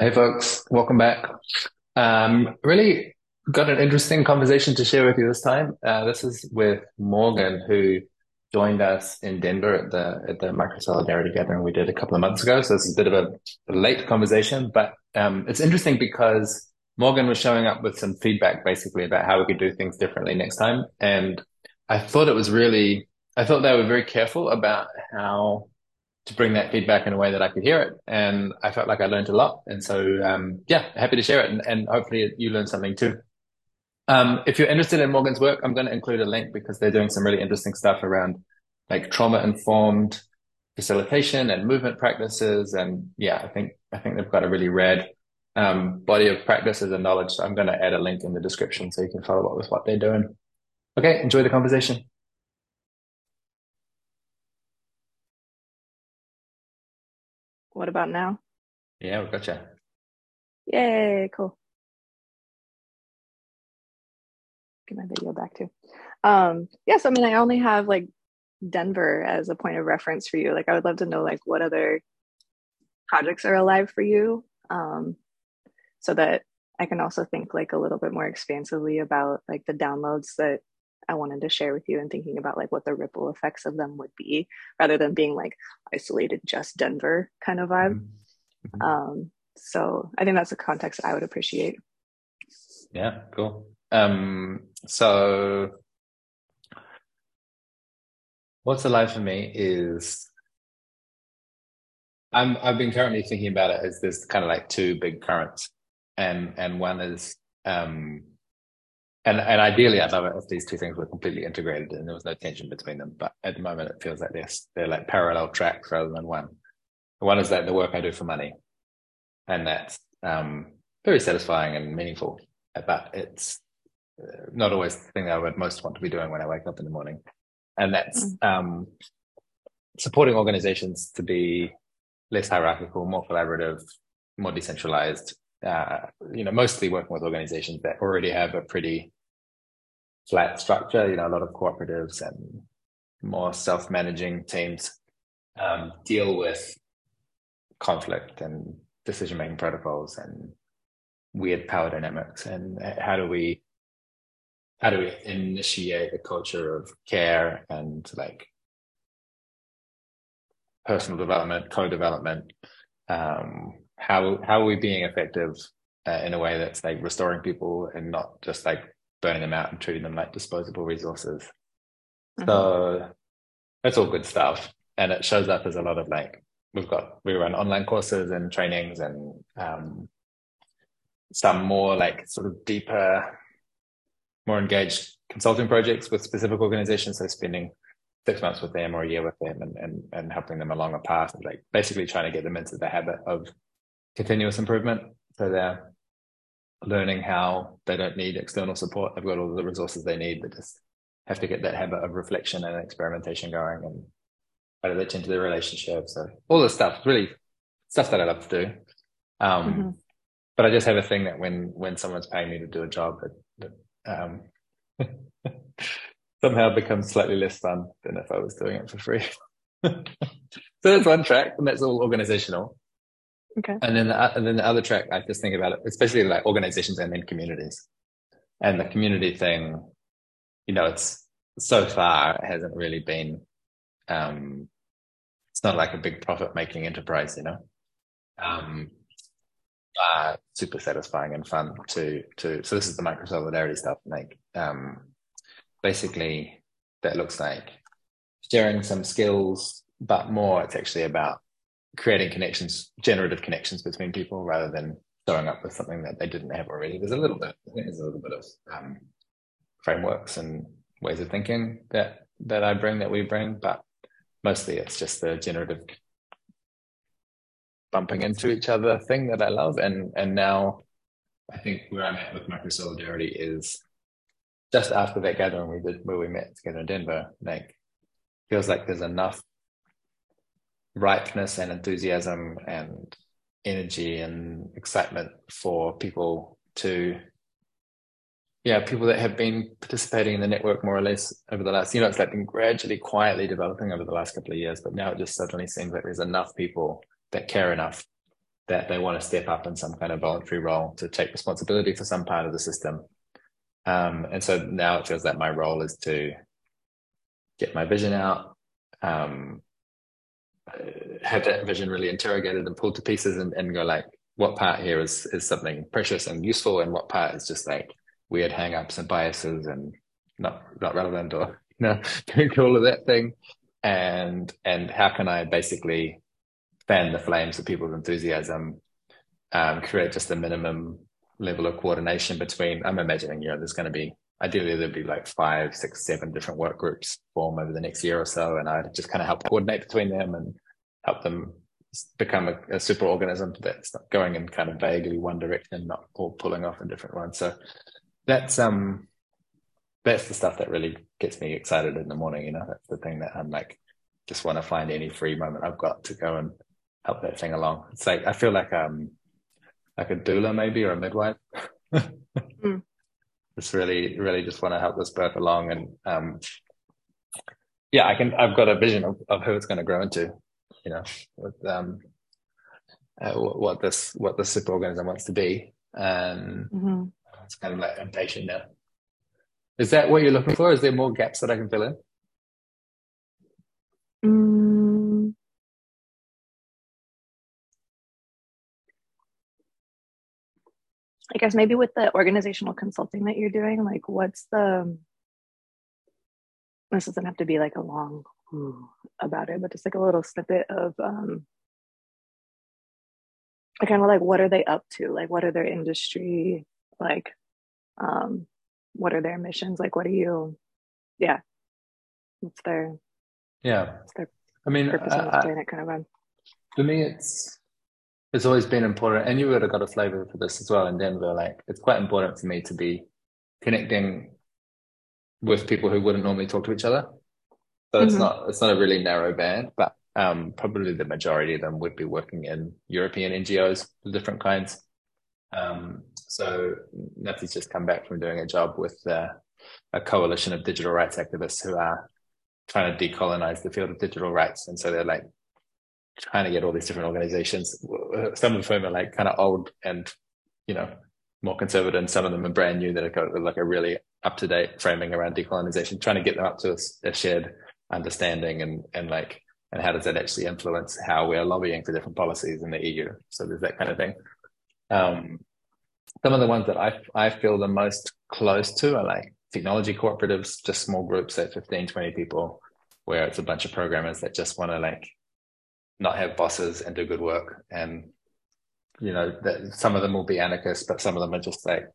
Hey folks, welcome back. Really got an interesting conversation to share with you this time. This is with Morgan, who joined us in Denver at the Micro Solidarity gathering we did a couple of months ago. So it's a bit of a late conversation, but it's interesting because Morgan was showing up with some feedback basically about how we could do things differently next time. And I thought they were very careful about how to bring that feedback in a way that I could hear it. And I felt like I learned a lot. And so, yeah, happy to share it. And hopefully you learned something too. If you're interested in Morgan's work, I'm going to include a link because they're doing some really interesting stuff around like trauma-informed facilitation and movement practices. And yeah, I think they've got a really rad body of practices and knowledge. So I'm going to add a link in the description so you can follow up with what they're doing. Okay, enjoy the conversation. What about now? Yeah, we've got you. Yay, cool. Can I video back too? Yes, I mean, I only have like Denver as a point of reference for you. Like, I would love to know like what other projects are alive for you, so that I can also think like a little bit more expansively about like the downloads that I wanted to share with you and thinking about like what the ripple effects of them would be rather than being like isolated, just Denver kind of vibe. Mm-hmm. So I think that's the context I would appreciate. Yeah, cool. So what's alive for me is I've been currently thinking about it as there's kind of like two big currents, and one is, and ideally, I'd love it if these two things were completely integrated and there was no tension between them. But at the moment, it feels like they're like parallel tracks rather than one. One is like the work I do for money, and that's very satisfying and meaningful. But it's not always the thing that I would most want to be doing when I wake up in the morning. And that's supporting organizations to be less hierarchical, more collaborative, more decentralized. You know, mostly working with organizations that already have a pretty flat structure, you know, a lot of cooperatives and more self-managing teams deal with conflict and decision-making protocols and weird power dynamics. And how do we initiate a culture of care and like personal development, co-development, How are we being effective in a way that's like restoring people and not just like burning them out and treating them like disposable resources? Mm-hmm. So that's all good stuff. And it shows up as a lot of like, we run online courses and trainings and some more like sort of deeper, more engaged consulting projects with specific organizations. So spending 6 months with them or a year with them and helping them along a path, like basically trying to get them into the habit of continuous improvement, so they're learning how they don't need external support. They've got all the resources they need. They just have to get that habit of reflection and experimentation going, and how to reach into their relationships. So all this stuff, really stuff that I love to do. Mm-hmm. But I just have a thing that when someone's paying me to do a job, it somehow becomes slightly less fun than if I was doing it for free. So that's one track, and that's all organizational. Okay. And then the other track, I just think about it, especially like organizations and then communities. And the community thing, you know, it's so far, it hasn't really been, it's not like a big profit making enterprise, you know, super satisfying and fun to, so this is the micro solidarity stuff. Like, basically that looks like sharing some skills, but more it's actually about creating connections, generative connections between people rather than showing up with something that they didn't have already. There's a little bit of frameworks and ways of thinking that we bring, but mostly it's just the generative bumping into each other thing that I love. And now I think where I'm at with Micro Solidarity is just after that gathering we did where we met together in Denver, like feels like there's enough ripeness and enthusiasm and energy and excitement for people people that have been participating in the network more or less over the last, you know, it's like been gradually quietly developing over the last couple of years, but now it just suddenly seems like there's enough people that care enough that they want to step up in some kind of voluntary role to take responsibility for some part of the system. And so now it feels like my role is to get my vision out, have that vision really interrogated and pulled to pieces, and go like, what part here is something precious and useful, and what part is just like weird hang-ups and biases and not relevant, or don't call it that thing. And how can I basically fan the flames of people's enthusiasm, create just the minimum level of coordination between, I'm imagining, there's going to be, ideally there'll be like 5, 6, 7 different work groups form over the next year or so. And I just kind of help coordinate between them and help them become a super organism that's not going in kind of vaguely one direction, not all pulling off in different ones. So that's the stuff that really gets me excited in the morning. That's the thing that I'm like, just want to find any free moment I've got to go and help that thing along. It's like, I feel like a doula maybe, or a midwife. Just really just want to help this birth along. And I've got a vision of who it's going to grow into, with what this super organism wants to be. It's kind of like I'm patient now. Is that what you're looking for? Is there more gaps that I can fill in? I guess maybe with the organizational consulting that you're doing, like what's the, this doesn't have to be like a long about it, but just like a little snippet of kind of like, what are they up to? Like, what are their industry? Like, what are their missions? Like, what are you, what's their, what's their, I mean, purpose of this planet kind of vibe? For me, it's always been important, and you would have got a flavor for this as well in Denver. Like, it's quite important for me to be connecting with people who wouldn't normally talk to each other. So it's not a really narrow band, but probably the majority of them would be working in European NGOs of different kinds. So Nathalie's just come back from doing a job with a coalition of digital rights activists who are trying to decolonize the field of digital rights, and so they're like trying to get all these different organizations, some of whom are like kind of old and more conservative, and some of them are brand new that have got like a really up-to-date framing around decolonization, trying to get them up to a shared understanding and how does that actually influence how we're lobbying for different policies in the EU. So there's that kind of thing. Some of the ones that I feel the most close to are like technology cooperatives, just small groups at 15-20 people, where it's a bunch of programmers that just want to like not have bosses and do good work. And that some of them will be anarchists, but some of them are just like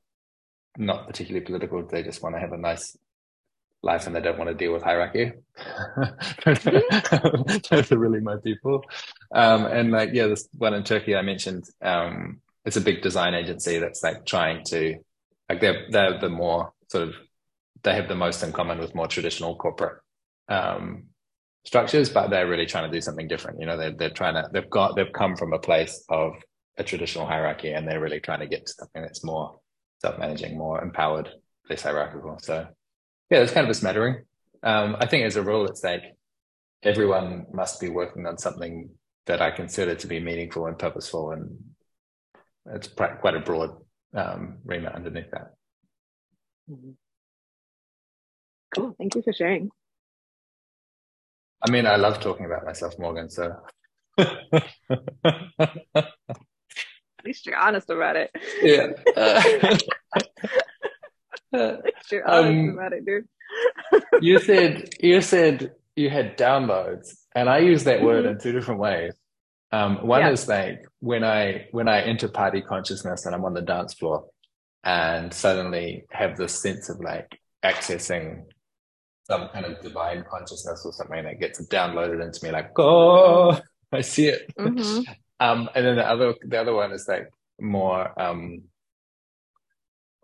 not particularly political. They just want to have a nice life and they don't want to deal with hierarchy. Those are really my people. This one in Turkey I mentioned, it's a big design agency that's like trying to like, they're the more sort of, they have the most in common with more traditional corporate structures, but they're really trying to do something different. They've come from a place of a traditional hierarchy, and they're really trying to get to something that's more self-managing, more empowered, less hierarchical. So that's kind of a smattering. I think as a rule, it's like everyone must be working on something that I consider to be meaningful and purposeful, and it's quite a broad remit underneath that. Cool, thank you for sharing. I mean, I love talking about myself, Morgan, so. At least you're honest about it. Yeah. At least you're honest about it, dude. You said you had downloads, and I use that word in two different ways. One is like when I enter party consciousness and I'm on the dance floor and suddenly have this sense of like accessing some kind of divine consciousness or something that gets downloaded into me, like, oh, I see it. And then the other one is like more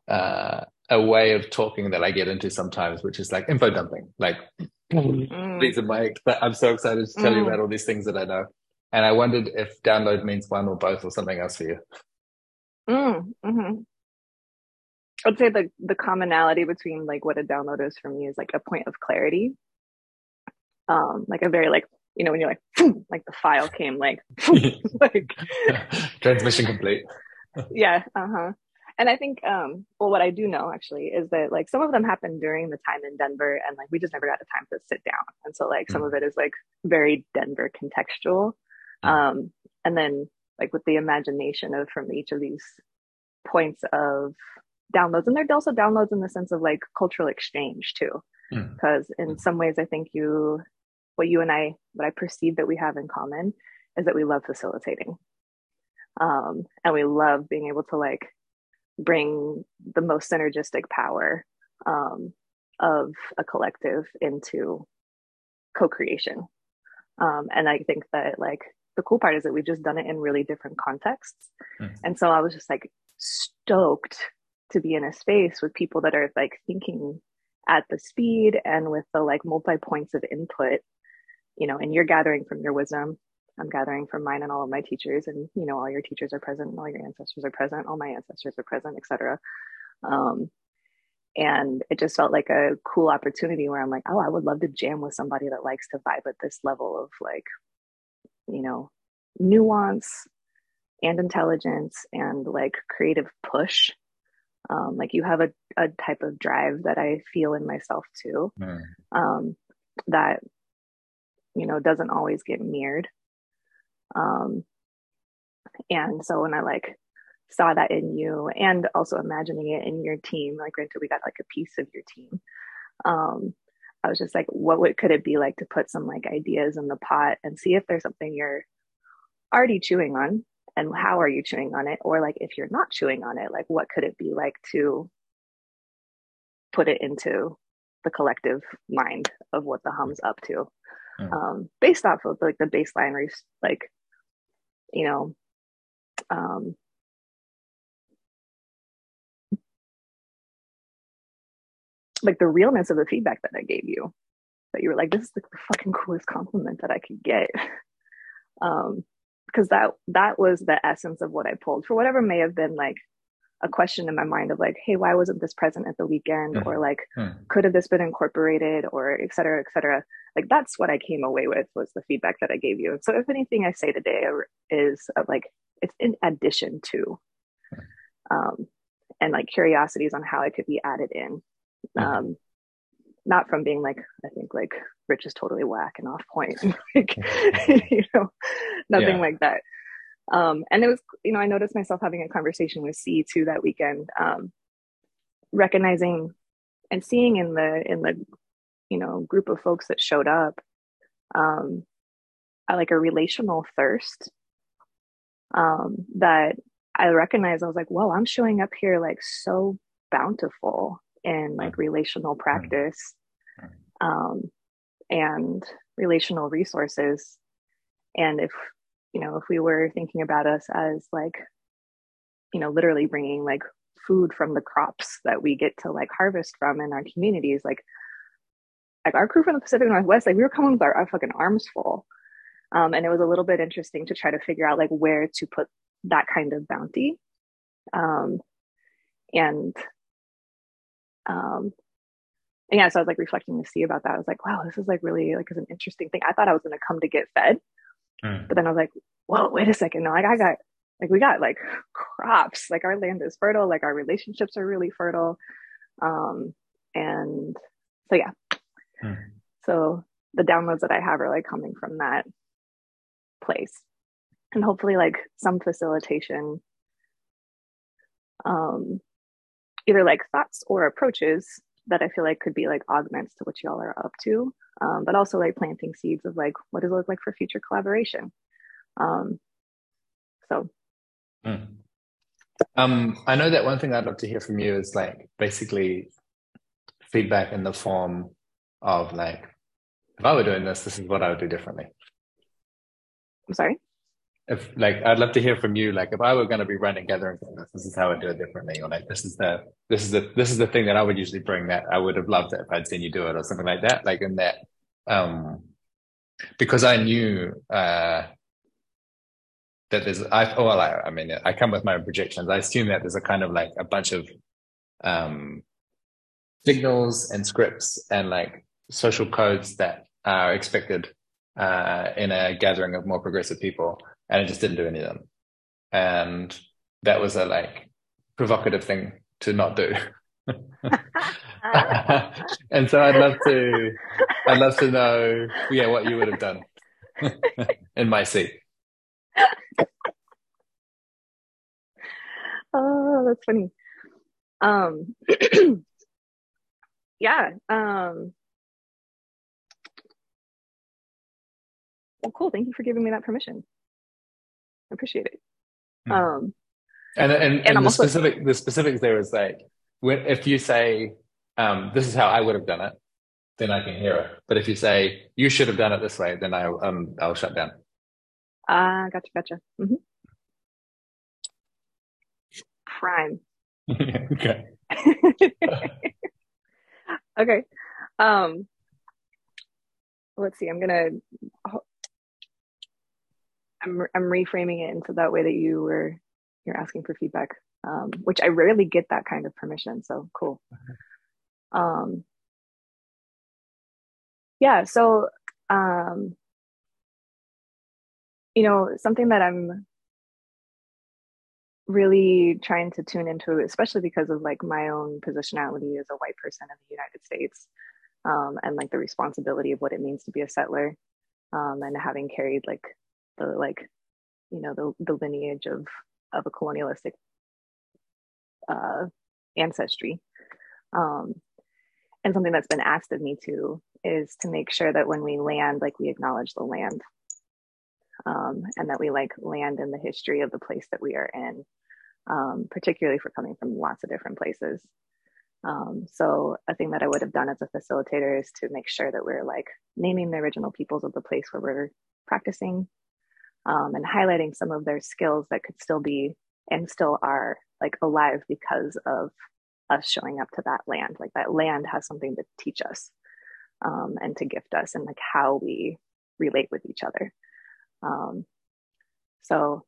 a way of talking that I get into sometimes, which is like info dumping. Like, these are I'm so excited to tell you about all these things that I know. And I wondered if download means one or both or something else for you. I'd say the commonality between like what a download is for me is like a point of clarity. Like a very like you know, when you're like, phoom, like the file came like, phoom, like transmission complete. Yeah. Uh-huh. And I think, well, what I do know actually is that like some of them happened during the time in Denver, and like we just never got the time to sit down. And so like some of it is like very Denver contextual. And then like with the imagination of from each of these points of downloads, and they're also downloads in the sense of like cultural exchange too, because in some ways I think what I perceive that we have in common is that we love facilitating, and we love being able to like bring the most synergistic power of a collective into co-creation. And I think that like the cool part is that we've just done it in really different contexts. And so I was just like stoked to be in a space with people that are like thinking at the speed and with the like multi points of input, you know, and you're gathering from your wisdom. I'm gathering from mine and all of my teachers, and, you know, all your teachers are present and all your ancestors are present, all my ancestors are present, et cetera. And it just felt like a cool opportunity where I'm like, oh, I would love to jam with somebody that likes to vibe at this level of like, you know, nuance and intelligence and like creative push. Like you have a type of drive that I feel in myself too, that, you know, doesn't always get mirrored. And so when I like saw that in you, and also imagining it in your team, like right until we got like a piece of your team, I was just like, could it be like to put some like ideas in the pot and see if there's something you're already chewing on, and how are you chewing on it? Or like, if you're not chewing on it, like what could it be like to put it into the collective mind of what the hum's up to, based off of like the baseline, like, you know, like the realness of the feedback that I gave you, that you were like, this is like the fucking coolest compliment that I could get. Because that was the essence of what I pulled for whatever may have been like a question in my mind of like, hey, why wasn't this present at the weekend? Or like, could have this been incorporated, or et cetera, et cetera. Like, that's what I came away with, was the feedback that I gave you. And so if anything I say today is like, it's in addition to, and like curiosities on how it could be added in. Not from being like, I think like Rich is totally whack and off point, like, you know, nothing like that. And it was, you know, I noticed myself having a conversation with C too that weekend, recognizing and seeing in the, you know, group of folks that showed up, like a relational thirst, that I recognized. I was like, whoa, I'm showing up here like so bountiful in like relational practice, and relational resources. And if, you know, if we were thinking about us as like, you know, literally bringing like food from the crops that we get to like harvest from in our communities, like our crew from the Pacific Northwest, like we were coming with our fucking arms full. And it was a little bit interesting to try to figure out like where to put that kind of bounty. And yeah, so I was like reflecting to see about that. I was like, wow, this is like really like is an interesting thing. I thought I was going to come to get fed, but then I was like, whoa, wait a second. No, like I got like, we got like crops, like our land is fertile, like our relationships are really fertile. And so, yeah. So the downloads that I have are like coming from that place, and hopefully like some facilitation, either like thoughts or approaches that I feel like could be like augments to what y'all are up to, but also like planting seeds of like, what does it look like for future collaboration? I know that one thing I'd love to hear from you is like basically feedback in the form of like, if I were doing this, this is what I would do differently. I'm sorry? If like, I'd love to hear from you, like if I were going to be running gatherings like this is how I'd do it differently, or like this is the thing that I would usually bring that I would have loved it if I'd seen you do it, or something like that. Like in that, because I knew that there's, I mean, I come with my own projections. I assume that there's a kind of like a bunch of signals and scripts and like social codes that are expected in a gathering of more progressive people, and I just didn't do any of them. And that was a like provocative thing to not do. And so I'd love to know, yeah, what you would have done in my seat. Oh, that's funny. Yeah. Well, cool. Thank you for giving me that permission. I appreciate it. And the specifics there is like, if you say, this is how I would have done it, then I can hear it. But if you say, you should have done it this way, then I'll shut down. Ah, gotcha. Mm-hmm. Prime. Okay. Okay. Let's see. I'm reframing it into that way that you're asking for feedback, which I rarely get that kind of permission. So cool. Yeah. So, something that I'm really trying to tune into, especially because of like my own positionality as a white person in the United States, and like the responsibility of what it means to be a settler, and having carried like the the lineage of a colonialistic ancestry, and something that's been asked of me too is to make sure that when we land, like we acknowledge the land, and that we like land in the history of the place that we are in, particularly if we're coming from lots of different places. So a thing that I would have done as a facilitator is to make sure that we're like naming the original peoples of the place where we're practicing, and highlighting some of their skills that could still be and still are like alive because of us showing up to that land. Like that land has something to teach us, and to gift us, and like how we relate with each other. So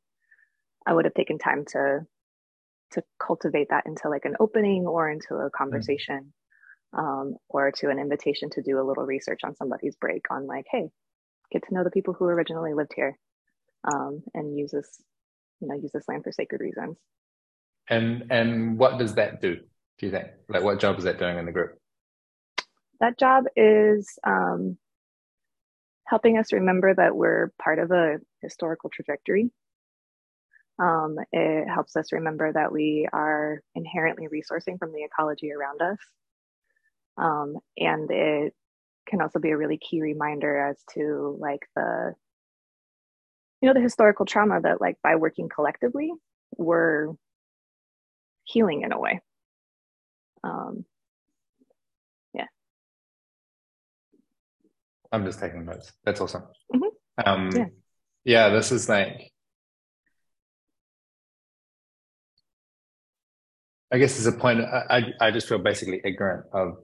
I would have taken time to cultivate that into like an opening or into a conversation, or to an invitation to do a little research on somebody's break on like, hey, get to know the people who originally lived here, and use this land for sacred reasons. And what does that do you think? Like what job is that doing in the group? That job is, helping us remember that we're part of a historical trajectory. It helps us remember that we are inherently resourcing from the ecology around us. And it can also be a really key reminder as to like the historical trauma that like by working collectively, we're healing in a way. I'm just taking notes. That's awesome. Mm-hmm. Yeah, this is like, I guess there's a point, I just feel basically ignorant of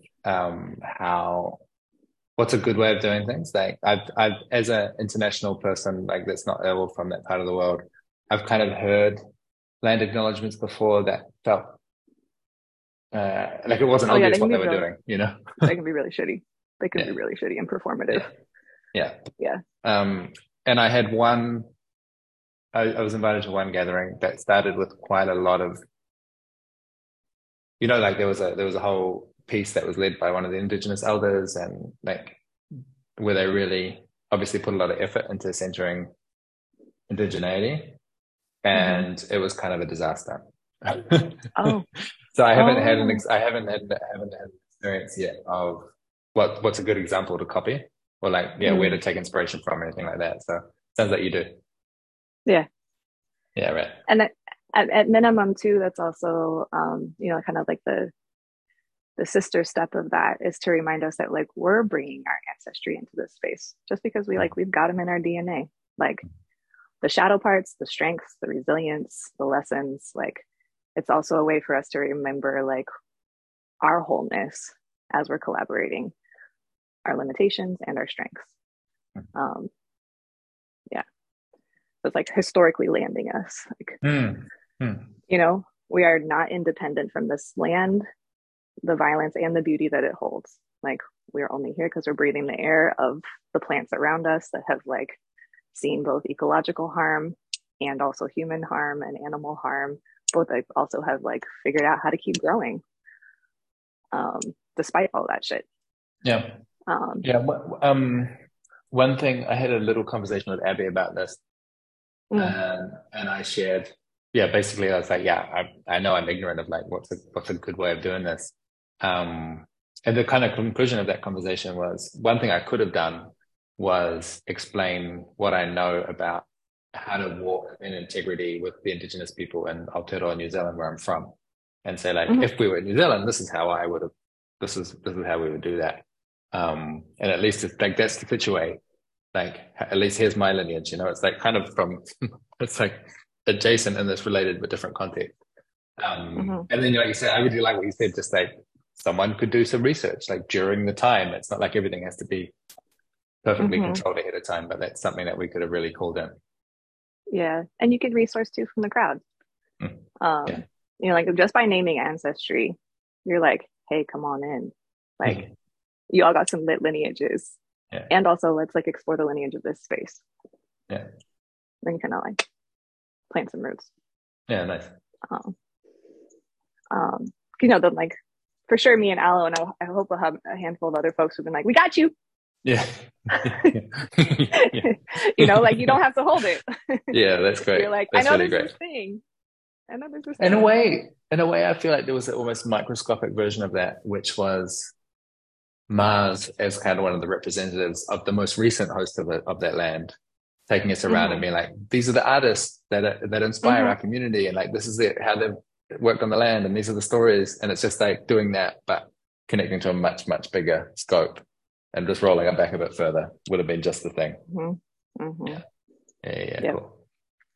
what's a good way of doing things. Like I've as an international person, like that's not able from that part of the world, I've kind of heard land acknowledgements before that felt like it wasn't obvious what they were doing, They can be really shitty. They can be really shitty and performative. Yeah. And I had one, I was invited to one gathering that started with quite a lot of, like there was a whole piece that was led by one of the indigenous elders, and like where they really obviously put a lot of effort into centering indigeneity, and it was kind of a disaster. Oh. So I haven't had an experience yet of what's a good example to copy, or like where to take inspiration from, or anything like that. So sounds like you do. Yeah right. And at minimum too, that's also kind of like the sister step of that is to remind us that like we're bringing our ancestry into this space just because we've got them in our DNA, like the shadow parts, the strengths, the resilience, the lessons. Like it's also a way for us to remember like our wholeness as we're collaborating, our limitations and our strengths. So it's like historically landing us, like we are not independent from this land, the violence and the beauty that it holds. Like we're only here because we're breathing the air of the plants around us that have like seen both ecological harm and also human harm and animal harm. Both also have like figured out how to keep growing despite all that shit. Yeah. One thing, I had a little conversation with Abby about this. And I shared, basically I was like, I know I'm ignorant of like what's a good way of doing this. And the kind of conclusion of that conversation was, one thing I could have done was explain what I know about how to walk in integrity with the indigenous people in Aotearoa, New Zealand, where I'm from, and say like, if we were in New Zealand, this is how we would do that. And at least it's like, that's to situate, like, at least here's my lineage, you know, it's like kind of from, it's like adjacent and it's related but different context. And then like you said, I really like what you said, just like someone could do some research, like during the time, it's not like everything has to be perfectly controlled ahead of time, but that's something that we could have really called in. Yeah, and you could resource too from the crowd. You know, like just by naming ancestry, you're like, hey, come on in. Like you all got some lit lineages. Yeah. And also let's like explore the lineage of this space. Yeah. Then kind of like plant some roots. Yeah, nice. You know, then like for sure me and Aloe, and I hope we'll have a handful of other folks who've been like, we got you. Yeah. You know, like you don't have to hold it. That's great. You're like, that's I know this thing. In a way, I feel like there was an almost microscopic version of that, which was Mars as kind of one of the representatives of the most recent host of that land, taking us around and being like, these are the artists that inspire our community, and like this is it, how they've worked on the land, and these are the stories, and it's just like doing that, but connecting to a much, much bigger scope. And just rolling it back a bit further would have been just the thing. Yeah. Cool.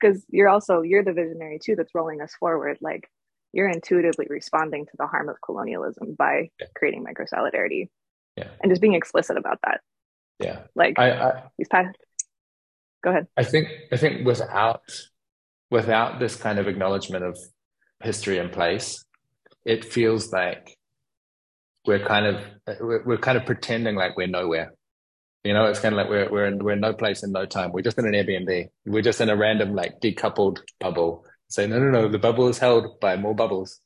Because you're the visionary too that's rolling us forward. Like you're intuitively responding to the harm of colonialism by creating micro solidarity. And just being explicit about that. Like go ahead. I think without this kind of acknowledgement of history in place, it feels like we're kind of pretending like we're nowhere, you know. It's kind of like we're in no place and no time. We're just in an Airbnb. We're just in a random like decoupled bubble. Say no. The bubble is held by more bubbles.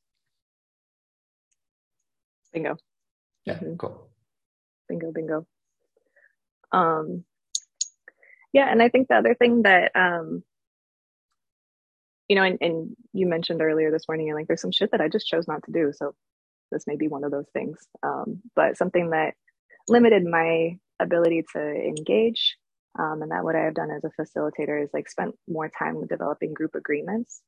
Bingo. Yeah. Cool. Bingo. And I think the other thing that you know, and you mentioned earlier this morning, and like there's some shit that I just chose not to do. So this may be one of those things, but something that limited my ability to engage, and that what I have done as a facilitator is like spent more time developing group agreements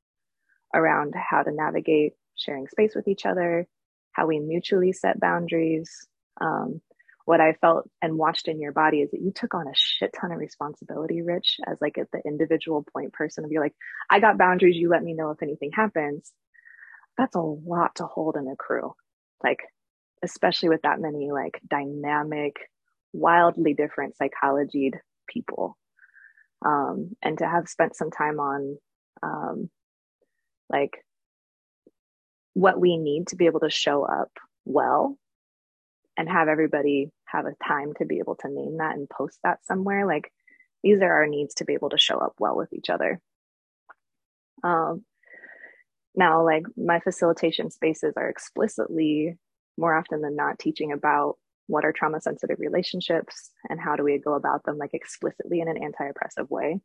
around how to navigate sharing space with each other, how we mutually set boundaries. What I felt and watched in your body is that you took on a shit ton of responsibility, Rich, as like at the individual point person of you're like, I got boundaries, you let me know if anything happens. That's a lot to hold in a crew. Like, especially with that many like dynamic, wildly different psychologied people. And to have spent some time on like what we need to be able to show up well and have everybody have a time to be able to name that and post that somewhere. Like, these are our needs to be able to show up well with each other. Now, like, my facilitation spaces are explicitly more often than not teaching about what are trauma sensitive relationships and how do we go about them, like explicitly in an anti-oppressive way.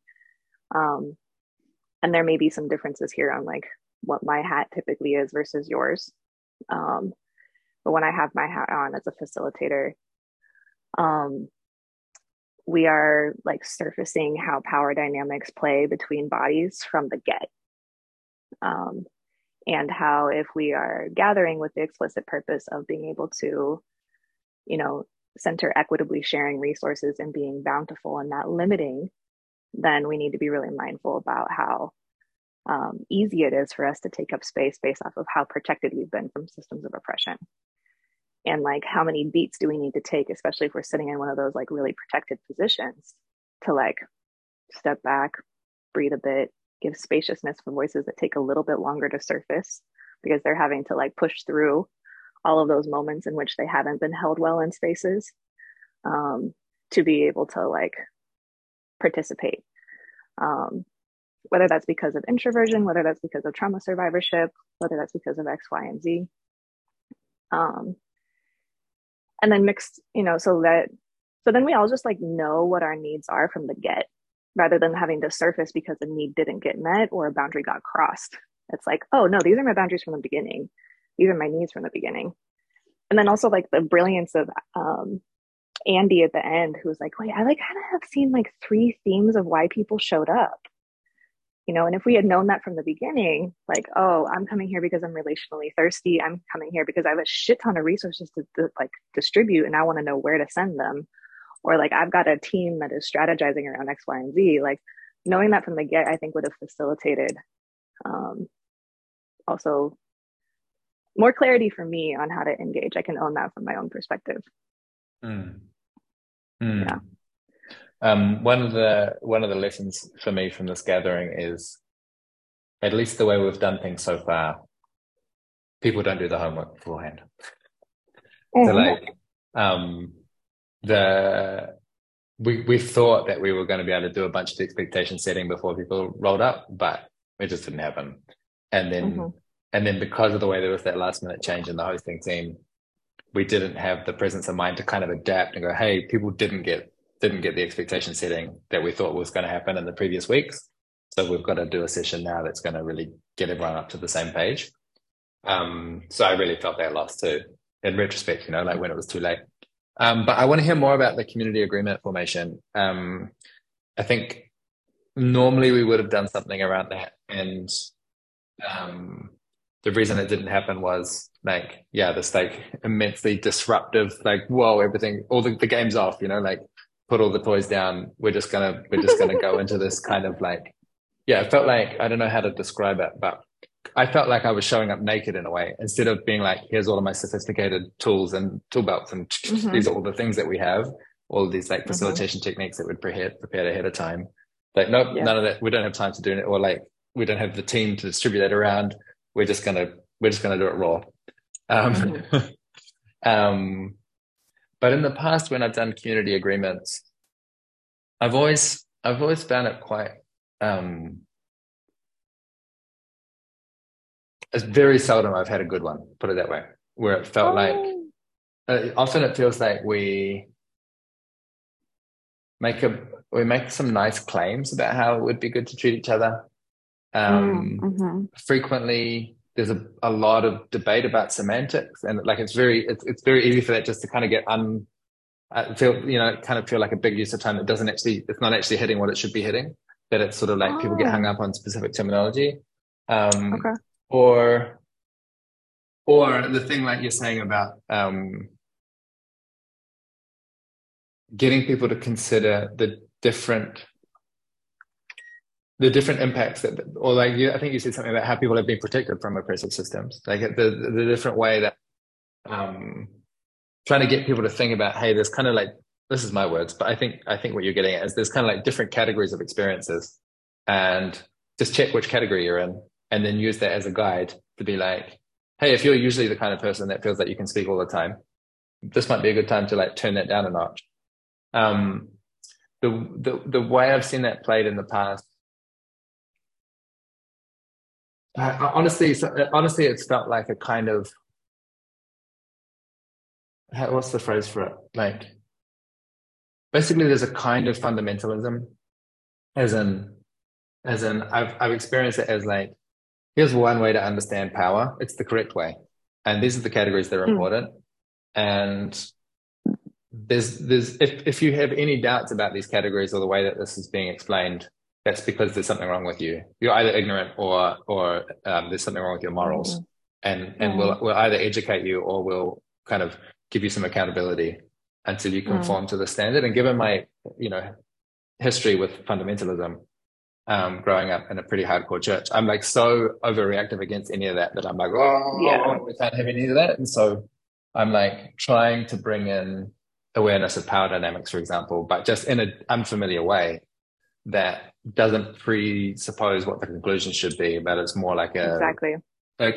And there may be some differences here on like what my hat typically is versus yours. But when I have my hat on as a facilitator, we are like surfacing how power dynamics play between bodies from the get. And how if we are gathering with the explicit purpose of being able to, you know, center equitably sharing resources and being bountiful and not limiting, then we need to be really mindful about how easy it is for us to take up space based off of how protected we've been from systems of oppression. And like, how many beats do we need to take, especially if we're sitting in one of those like really protected positions, to like step back, breathe a bit, give spaciousness for voices that take a little bit longer to surface because they're having to like push through all of those moments in which they haven't been held well in spaces to be able to like participate. Whether that's because of introversion, whether that's because of trauma survivorship, whether that's because of X, Y, and Z. And then mixed, so then we all just like know what our needs are from the get, rather than having to surface because a need didn't get met or a boundary got crossed. It's like, oh no, these are my boundaries from the beginning. These are my needs from the beginning. And then also like the brilliance of Andy at the end, who was like, wait, I like kind of have seen like three themes of why people showed up. You know, and if we had known that from the beginning, like, oh, I'm coming here because I'm relationally thirsty. I'm coming here because I have a shit ton of resources to like distribute, and I want to know where to send them. Or like, I've got a team that is strategizing around X, Y, and Z. Like knowing that from the get, I think would have facilitated also more clarity for me on how to engage. I can own that from my own perspective. Mm. Mm. Yeah. One of the lessons for me from this gathering is, at least the way we've done things so far, people don't do the homework beforehand. Mm-hmm. So like, we thought that we were going to be able to do a bunch of expectation setting before people rolled up, but it just didn't happen. And then, mm-hmm. and then because of the way there was that last minute change in the hosting team, we didn't have the presence of mind to kind of adapt and go, hey, people didn't get the expectation setting that we thought was going to happen in the previous weeks. So we've got to do a session now that's going to really get everyone up to the same page. So I really felt that loss too, in retrospect, like when it was too late. But I want to hear more about the community agreement formation. I think normally we would have done something around that. And the reason it didn't happen was like, yeah, this like immensely disruptive, like, whoa, everything, all the game's off, like, put all the toys down. We're just gonna go into this kind of like, yeah. It felt like, I don't know how to describe it, but I felt like I was showing up naked in a way, instead of being like, here's all of my sophisticated tools and tool belts, and mm-hmm. these are all the things that we have, all of these like facilitation mm-hmm. techniques that we'd prepared ahead of time. Like, nope, yeah. None of that. We don't have time to do it, or like we don't have the team to distribute that around. We're just gonna do it raw. Mm-hmm. But in the past, when I've done community agreements, I've always found it quite it's very seldom I've had a good one, put it that way, where it felt like often it feels like we make some nice claims about how it would be good to treat each other. Mm-hmm. Frequently there's a lot of debate about semantics, and like it's very easy for that just to kind of get feel like a big use of time that doesn't actually, it's not actually hitting what it should be hitting, that it's sort of like people get hung up on specific terminology. Okay. Or the thing like you're saying about getting people to consider the different impacts that, or like I think you said something about how people have been protected from oppressive systems, like the different way that trying to get people to think about, hey, there's kind of like, this is my words, but I think what you're getting at is there's kind of like different categories of experiences, and just check which category you're in, and then use that as a guide to be like, hey, if you're usually the kind of person that feels like you can speak all the time, this might be a good time to like turn that down a notch. The way I've seen that played in the past, honestly, it's felt like a kind of, what's the phrase for it? Like, basically, there's a kind of fundamentalism, as in, I've experienced it as like, here's one way to understand power. It's the correct way, and these are the categories that are important. And there's if you have any doubts about these categories or the way that this is being explained, that's because there's something wrong with you. You're either ignorant or there's something wrong with your morals. Mm-hmm. And we'll either educate you or we'll kind of give you some accountability until you conform to the standard. And given my, history with fundamentalism, growing up in a pretty hardcore church, I'm like so overreactive against any of that I'm like, we can't have any of that. And so I'm like trying to bring in awareness of power dynamics, for example, but just in an unfamiliar way that doesn't presuppose what the conclusion should be, but it's more like a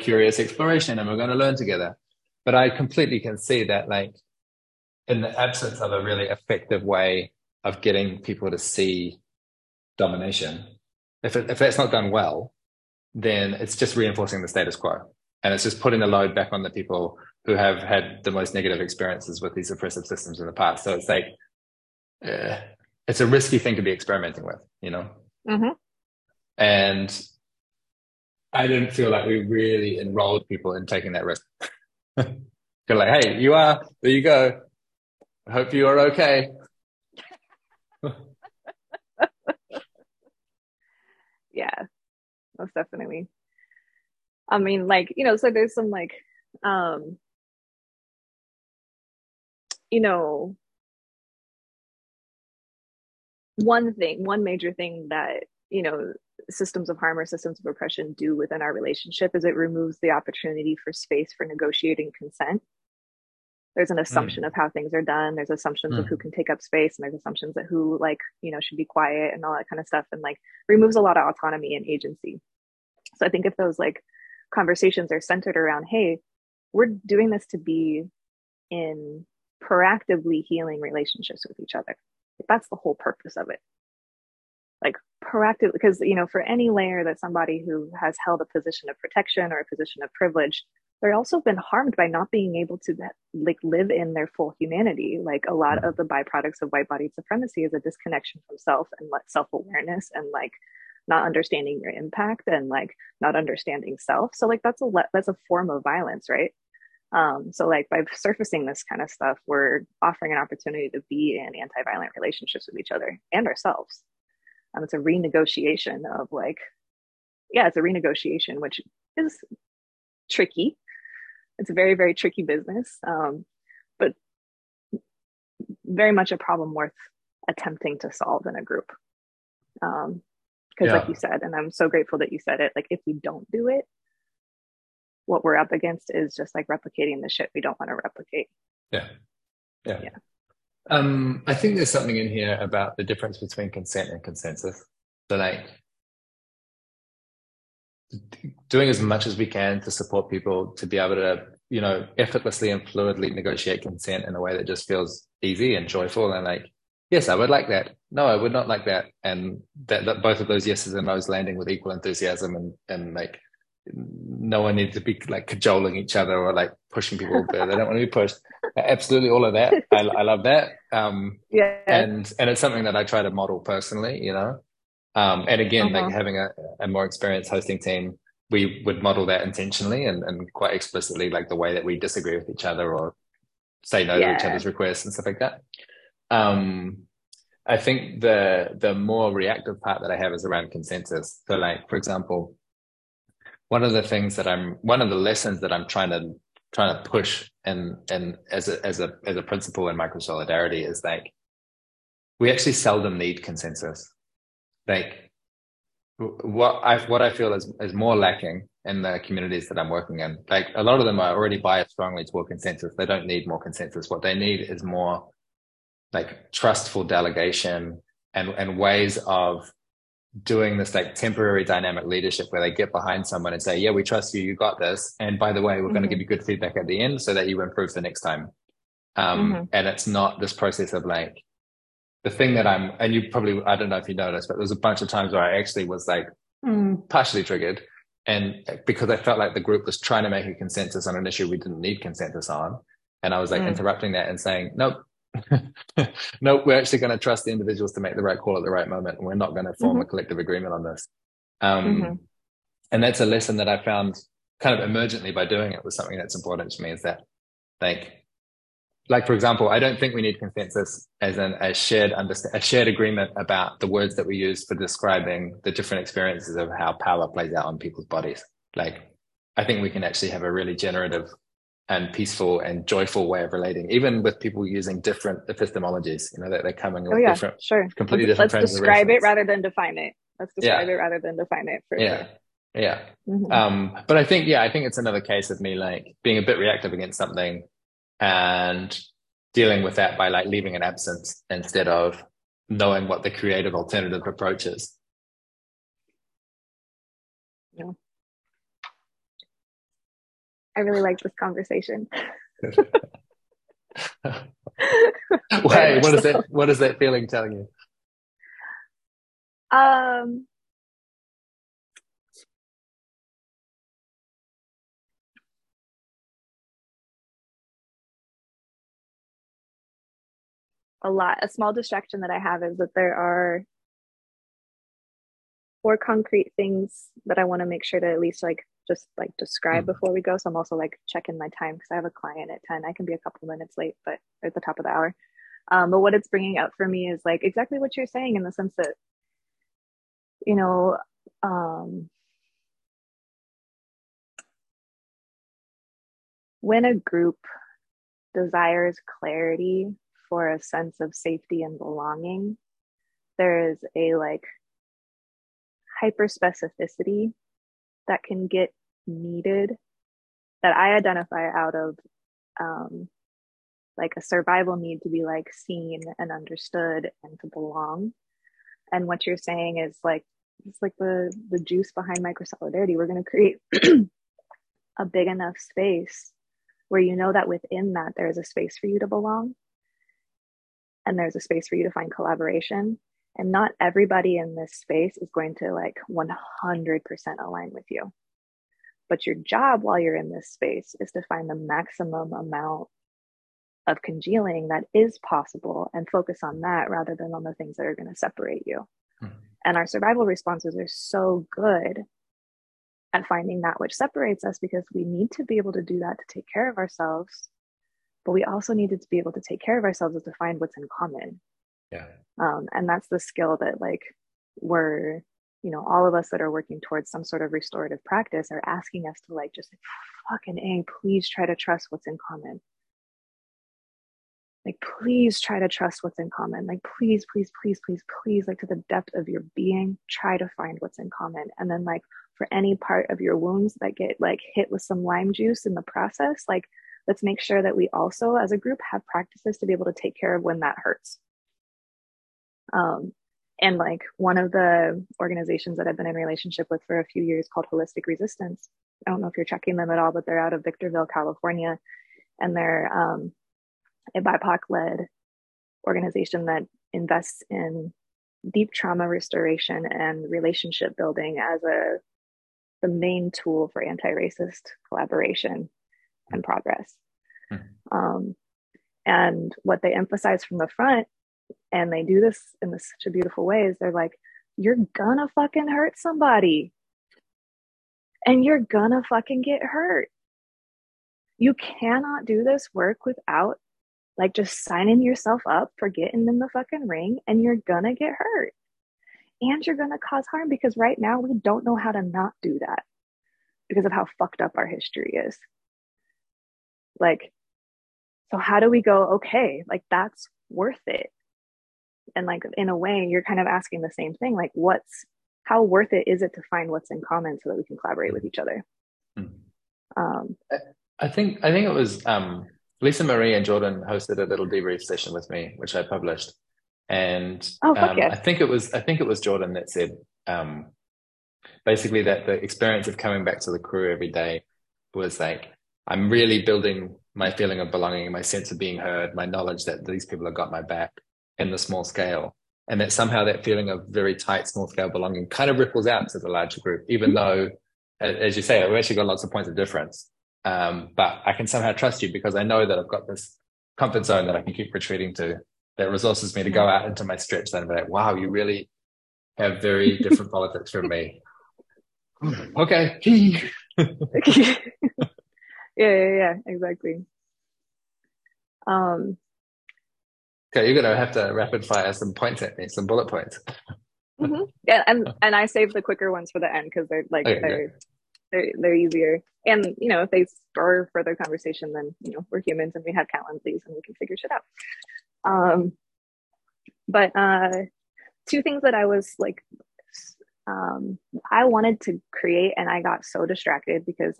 curious exploration, and we're going to learn together. But I completely can see that like in the absence of a really effective way of getting people to see domination, if that's not done well, then it's just reinforcing the status quo. And it's just putting the load back on the people who have had the most negative experiences with these oppressive systems in the past. So it's like, it's a risky thing to be experimenting with, you know? Mm-hmm. And I didn't feel like we really enrolled people in taking that risk. They're like, hey, you are, there you go. I hope you are okay. Yeah, most definitely. I mean, like, you know, so there's some like, you know, one major thing that, you know, systems of harm or systems of oppression do within our relationship is it removes the opportunity for space for negotiating consent. There's an assumption of how things are done. There's assumptions of who can take up space, and there's assumptions that who, like, you know, should be quiet and all that kind of stuff, and like removes a lot of autonomy and agency. So I think if those like conversations are centered around, hey, we're doing this to be in proactively healing relationships with each other. That's the whole purpose of it. Like proactive, because, you know, for any layer that somebody who has held a position of protection or a position of privilege, they're also been harmed by not being able to like live in their full humanity. Like a lot of the byproducts of white-bodied supremacy is a disconnection from self and self-awareness and like not understanding your impact and like not understanding self. So like that's a form of violence, right? So like by surfacing this kind of stuff, we're offering an opportunity to be in anti-violent relationships with each other and ourselves. It's a renegotiation of like, yeah, it's a renegotiation, which is tricky. It's a very, very tricky business, but very much a problem worth attempting to solve in a group. Because like you said, and I'm so grateful that you said it, like if we don't do it, what we're up against is just like replicating the shit we don't want to replicate. Yeah. I think there's something in here about the difference between consent and consensus. So like doing as much as we can to support people to be able to, you know, effortlessly and fluidly negotiate consent in a way that just feels easy and joyful and like, yes, I would like that. No, I would not like that. And that both of those yeses and no's landing with equal enthusiasm, and like no one needs to be like cajoling each other or like pushing people where they don't want to be pushed. Absolutely, all of that. I love that. And it's something that I try to model personally, you know. And again, like having a more experienced hosting team, we would model that intentionally and quite explicitly, like the way that we disagree with each other or say no to each other's requests and stuff like that. I think the more reactive part that I have is around consensus. So like, for example, one of the lessons that I'm trying to push and as a principle in micro solidarity is like, we actually seldom need consensus. Like what I feel is more lacking in the communities that I'm working in. Like a lot of them are already biased strongly toward consensus. They don't need more consensus. What they need is more like trustful delegation and ways of doing this like temporary dynamic leadership where they get behind someone and say, yeah, we trust you, you got this. And by the way, we're going to give you good feedback at the end so that you improve the next time. And it's not this process of like, the thing that and you probably, I don't know if you noticed, but there was a bunch of times where I actually was like partially triggered. And because I felt like the group was trying to make a consensus on an issue we didn't need consensus on. And I was like interrupting that and saying, nope, nope, we're actually going to trust the individuals to make the right call at the right moment, and we're not going to form a collective agreement on this. And that's a lesson that I found kind of emergently by doing it was something that's important to me, is that like for example, I don't think we need consensus as in a shared agreement about the words that we use for describing the different experiences of how power plays out on people's bodies. Like I think we can actually have a really generative and peaceful and joyful way of relating, even with people using different epistemologies, you know, that they're coming with different, completely different. Let's describe it rather than define it. Let's describe it rather than define it. Yeah. But I think it's another case of me like being a bit reactive against something and dealing with that by like leaving an absence instead of knowing what the creative alternative approach is. Yeah. I really liked this conversation. Why? What is that? What is that feeling telling you? A lot. A small distraction that I have is that there are four concrete things that I want to make sure to at least just describe before we go. So I'm also checking my time because I have a client at 10. I can be a couple minutes late, but at the top of the hour. But what it's bringing up for me is exactly what you're saying, in the sense that, when a group desires clarity for a sense of safety and belonging, there is a hyper specificity that can get needed, that I identify out of a survival need to be seen and understood and to belong. And what you're saying is it's the juice behind Micro Solidarity. We're going to create a big enough space where that within that there is a space for you to belong, and there's a space for you to find collaboration. And not everybody in this space is going to 100% align with you. But your job while you're in this space is to find the maximum amount of congealing that is possible and focus on that rather than on the things that are going to separate you. Mm-hmm. And our survival responses are so good at finding that which separates us, because we need to be able to do that to take care of ourselves. But we also needed to be able to take care of ourselves is to find what's in common. Yeah. And that's the skill that we're, all of us that are working towards some sort of restorative practice are asking us to just fucking A, please try to trust what's in common. Please try to trust what's in common. Please, please, please, please, please, to the depth of your being, try to find what's in common. And then for any part of your wounds that get hit with some lime juice in the process, let's make sure that we also as a group have practices to be able to take care of when that hurts. And one of the organizations that I've been in relationship with for a few years called Holistic Resistance, I don't know if you're checking them at all, but they're out of Victorville, California, and they're a BIPOC-led organization that invests in deep trauma restoration and relationship building as the main tool for anti-racist collaboration and progress. Mm-hmm. And what they emphasize from the front, and they do this in such a beautiful way, is they're you're gonna fucking hurt somebody, and you're gonna fucking get hurt. You cannot do this work without just signing yourself up for getting in the fucking ring, and you're gonna get hurt, and you're gonna cause harm, because right now we don't know how to not do that because of how fucked up our history is. So how do we go, okay, that's worth it? And in a way, you're kind of asking the same thing, how worth it is it to find what's in common so that we can collaborate with each other? Mm-hmm. I think it was Lisa Marie and Jordan hosted a little debrief session with me, which I published. And yeah. I think it was Jordan that said basically that the experience of coming back to the crew every day was I'm really building my feeling of belonging, my sense of being heard, my knowledge that these people have got my back in the small scale. And that somehow that feeling of very tight, small scale belonging kind of ripples out to the larger group, even though, as you say, I've actually got lots of points of difference. But I can somehow trust you because I know that I've got this comfort zone that I can keep retreating to that resources me to go out into my stretch zone and be like, wow, you really have very different politics from me. Okay. Yeah, exactly. Okay, you're gonna have to rapid fire some points at me, some bullet points. Mm-hmm. Yeah, and I save the quicker ones for the end because they're they're easier. And if they spur further conversation, then we're humans and we have calendars and we can figure shit out. But two things that I was I wanted to create, and I got so distracted because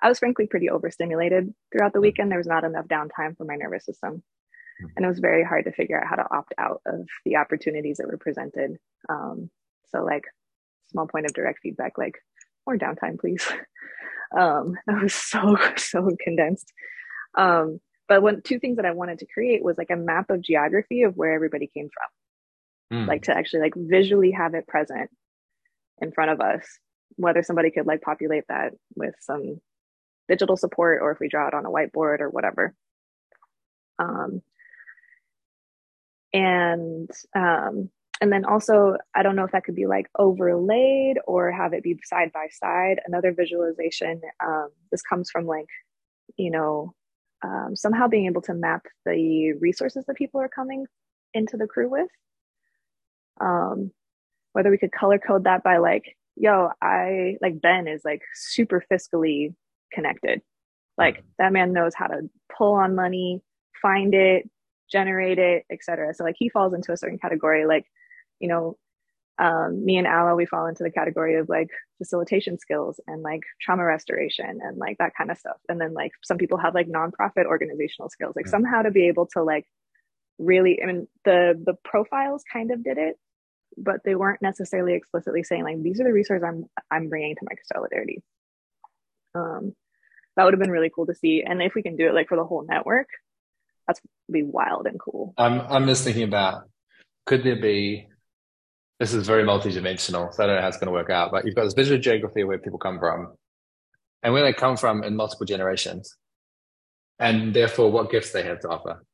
I was frankly pretty overstimulated throughout the weekend. There was not enough downtime for my nervous system. And it was very hard to figure out how to opt out of the opportunities that were presented. So small point of direct feedback, more downtime, please. That was so condensed. But two things that I wanted to create was like a map of geography of where everybody came from, like to actually like visually have it present in front of us, whether somebody could like populate that with some digital support or if we draw it on a whiteboard or whatever. And then also, I don't know if that could be like overlaid or have it be side by side. Another visualization, this comes from like, you know, somehow being able to map the resources that people are coming into the crew with. Whether we could color code that by like, yo, I like Ben is like super fiscally connected. Like that man knows how to pull on money, find it, generate it, etc. So like he falls into a certain category. Like, you know, me and Alla, we fall into the category of like facilitation skills and like trauma restoration and like that kind of stuff. And then like some people have like nonprofit organizational skills, like somehow to be able to like really, I mean, the profiles kind of did it, but they weren't necessarily explicitly saying like, these are the resources I'm bringing to Micro Solidarity. That would have been really cool to see. And if we can do it like for the whole network, that's be wild and cool. I'm just thinking about, could there be, this is very multidimensional, so I don't know how it's going to work out, but you've got this visual geography where people come from and where they come from in multiple generations and therefore what gifts they have to offer.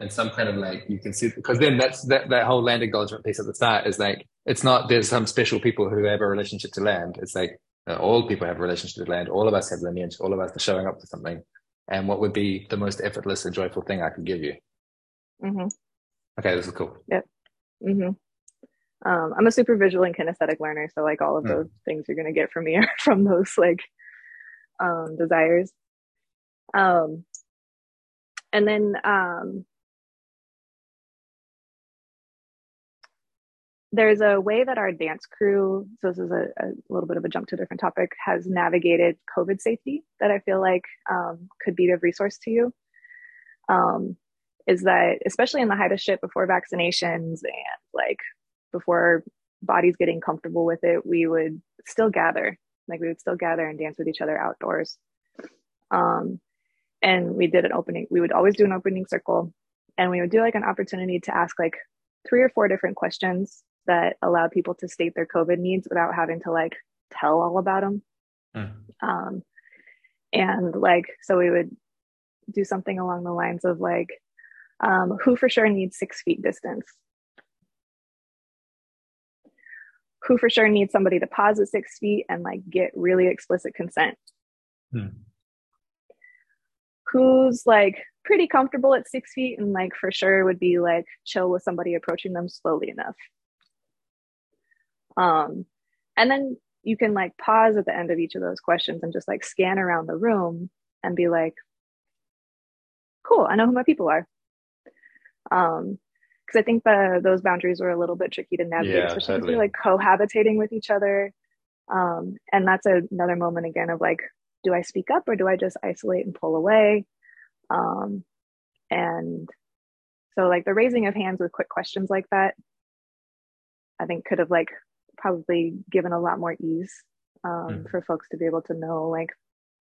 And some kind of like, you can see, because then that's that whole land acknowledgement piece at the start is like, it's not, there's some special people who have a relationship to land. It's like, all people have a relationship to land. All of us have lineage. All of us are showing up for something. And what would be the most effortless and joyful thing I could give you? Mm-hmm. Okay, this is cool. Yep. Mm-hmm. I'm a super visual and kinesthetic learner, so like all of those things you're going to get from me are from those like desires. And then there's a way that our dance crew, so this is a little bit of a jump to a different topic, has navigated COVID safety that I feel like could be of resource to you. Is that, especially in the height of shit before vaccinations and like before bodies getting comfortable with it, we would still gather. Like we would still gather and dance with each other outdoors. And we did an opening, we would always do an opening circle and we would do like an opportunity to ask like 3 or 4 different questions that allow people to state their COVID needs without having to like tell all about them. And like, so we would do something along the lines of like, who for sure needs 6 feet distance? Who for sure needs somebody to pause at 6 feet and like get really explicit consent? Who's like pretty comfortable at 6 feet and like for sure would be like chill with somebody approaching them slowly enough? And then you can like pause at the end of each of those questions and just like scan around the room and be like, cool, I know who my people are. Because I think those boundaries were a little bit tricky to navigate, especially because we're like cohabitating with each other. And that's another moment again of like, do I speak up or do I just isolate and pull away? And so like the raising of hands with quick questions like that, I think could have like probably given a lot more ease for folks to be able to know like,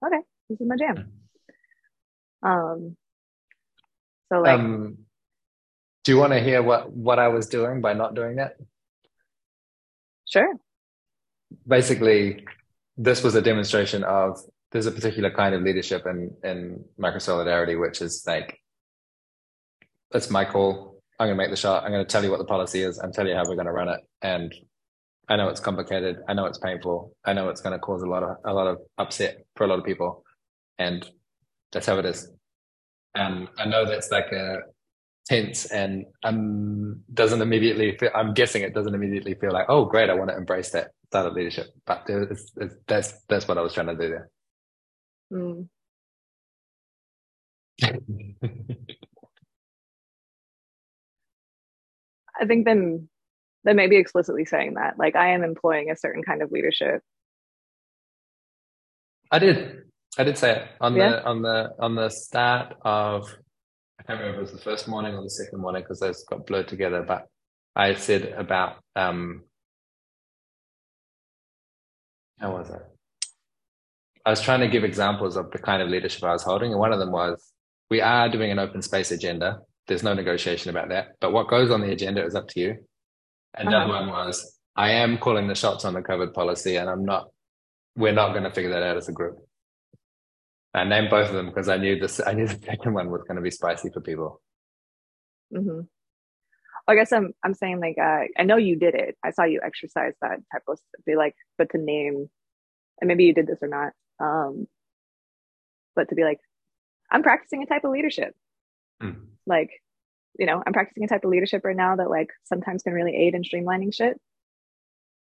okay, this is my jam. So like, do you want to hear what I was doing by not doing that? Sure. Basically, this was a demonstration of there's a particular kind of leadership in Micro Solidarity, which is like, it's my call. I'm going to make the shot. I'm going to tell you what the policy is. I'm telling you how we're going to run it. And I know it's complicated. I know it's painful. I know it's going to cause a lot of upset for a lot of people. And that's how it is. And I know that's like a tense and doesn't immediately feel, I'm guessing it doesn't immediately feel like, oh, great, I want to embrace that style of leadership. But that's what I was trying to do there. I think then they may be explicitly saying that like I am employing a certain kind of leadership. I did say it on the start of, I can't remember if it was the first morning or the second morning because those got blurred together, but I said about how was it? I was trying to give examples of the kind of leadership I was holding. And one of them was, We are doing an open space agenda. There's no negotiation about that. But what goes on the agenda is up to you. Another one was, I am calling the shots on the COVID policy, and we're not going to figure that out as a group. I named both of them because I knew the second one was going to be spicy for people. Mm-hmm. I guess I'm saying, like, I know you did it. I saw you exercise that type of be like, but to name, and maybe you did this or not, but to be like, I'm practicing a type of leadership. Mm. Like, you know, I'm practicing a type of leadership right now that, like, sometimes can really aid in streamlining shit.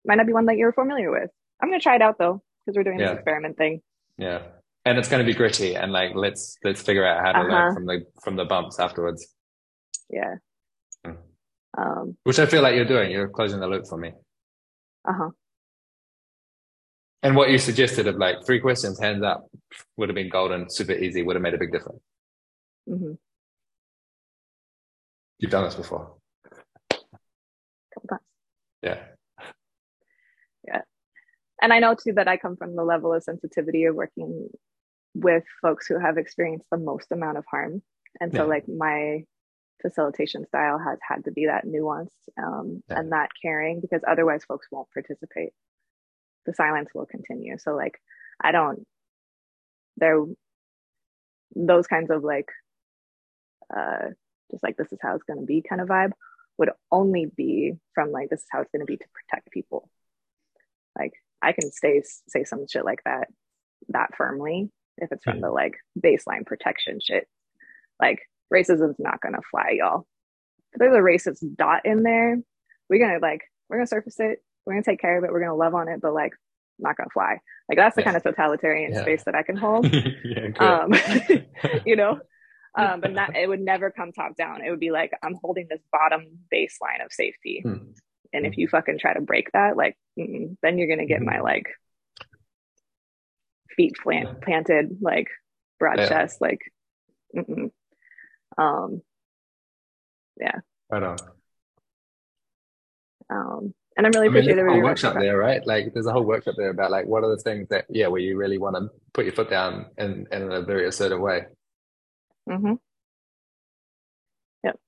Might not be one that you're familiar with. I'm going to try it out though, because we're doing this experiment thing. Yeah. And it's going to be gritty, and like, let's figure out how to learn from the bumps afterwards. Yeah. Mm. Which I feel like you're doing. You're closing the loop for me. And what you suggested of like 3 questions, hands up, would have been golden, super easy, would have made a big difference. Mm-hmm. You've done this before. A couple times. Yeah. Yeah. And I know too that I come from the level of sensitivity of working with folks who have experienced the most amount of harm. And so like my facilitation style has had to be that nuanced and that caring, because otherwise folks won't participate. The silence will continue. So like, those kinds of like, just like, this is how it's going to be kind of vibe would only be from like, this is how it's going to be to protect people. Like I can say some shit like that firmly, if it's from the like baseline protection shit. Like racism's not going to fly, y'all. If there's a racist dot in there, we're going to surface it. We're going to take care of it. We're going to love on it, but like, not going to fly. Like that's the kind of totalitarian space that I can hold. You know, but not, it would never come top down. It would be like, I'm holding this bottom baseline of safety. Mm. And if you fucking try to break that, like, then you're going to get my like feet planted, like broad chest, like, yeah. Right on. And I'm really appreciative of your workshop there, right? Like there's a whole workshop there about like, what are the things that, where you really want to put your foot down in a very assertive way. Mm-hmm. Yep.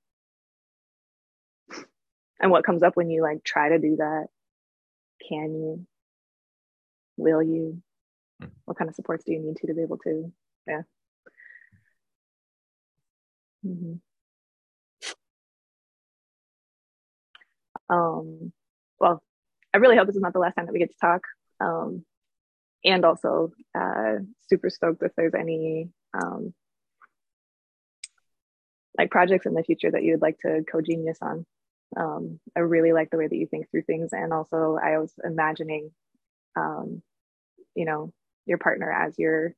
And what comes up when you like try to do that? Can you? Will you? What kind of supports do you need to be able to? Yeah. Mm-hmm. Well, I really hope this is not the last time that we get to talk. And also super stoked if there's any like projects in the future that you would like to co-genius on. I really like the way that you think through things. And also I was imagining, you know, your partner as your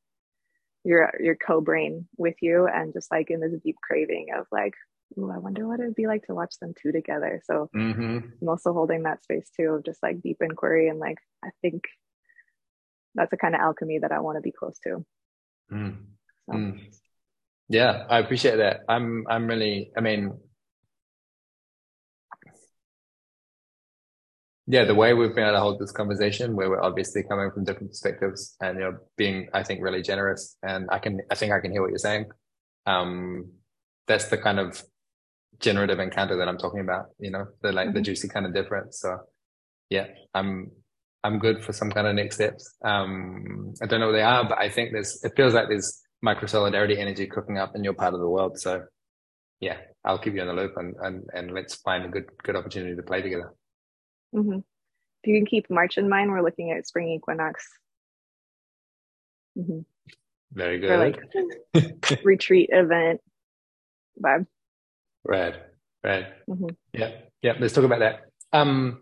co-brain with you, and just like in this deep craving of like, ooh, I wonder what it'd be like to watch them two together. So I'm also holding that space too, of just like deep inquiry. And like, I think that's the kind of alchemy that I want to be close to. Yeah, I appreciate that. I'm really, I mean, yeah, the way we've been able to hold this conversation where we're obviously coming from different perspectives and, you know, being, I think, really generous, and I think I can hear what you're saying. That's the kind of generative encounter that I'm talking about, you know, the like the juicy kind of difference. So yeah, I'm good for some kind of next steps. I don't know what they are, but I think it feels like there's micro solidarity energy cooking up in your part of the world. So yeah, I'll keep you in the loop, and let's find a good opportunity to play together. If you can keep March in mind, we're looking at spring equinox. Very good. For like retreat event vibe. Right. Yeah. Let's talk about that. I'm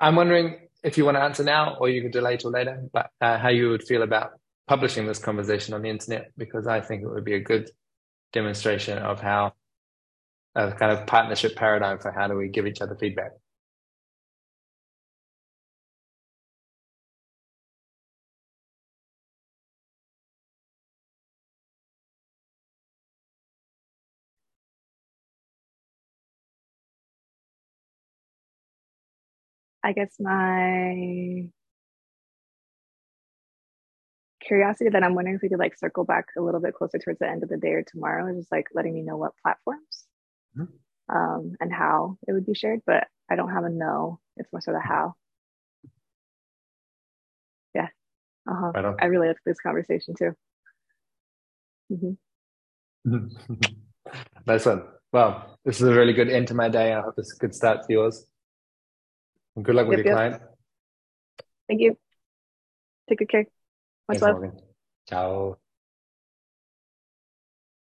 wondering if you want to answer now, or you could delay till later, but how you would feel about publishing this conversation on the internet, because I think it would be a good demonstration of how a kind of partnership paradigm for how do we give each other feedback. I guess my curiosity that I'm wondering if we could like circle back a little bit closer towards the end of the day or tomorrow, just like letting me know what platforms mm-hmm. And how it would be shared. But I don't have a no, it's more sort of how. Yeah, right. I really like this conversation too. Mm-hmm. Nice one. Wow, this is a really good end to my day. I hope it's a good start to yours. And good luck with your client. Thank you. Take good care. Much love. Ciao.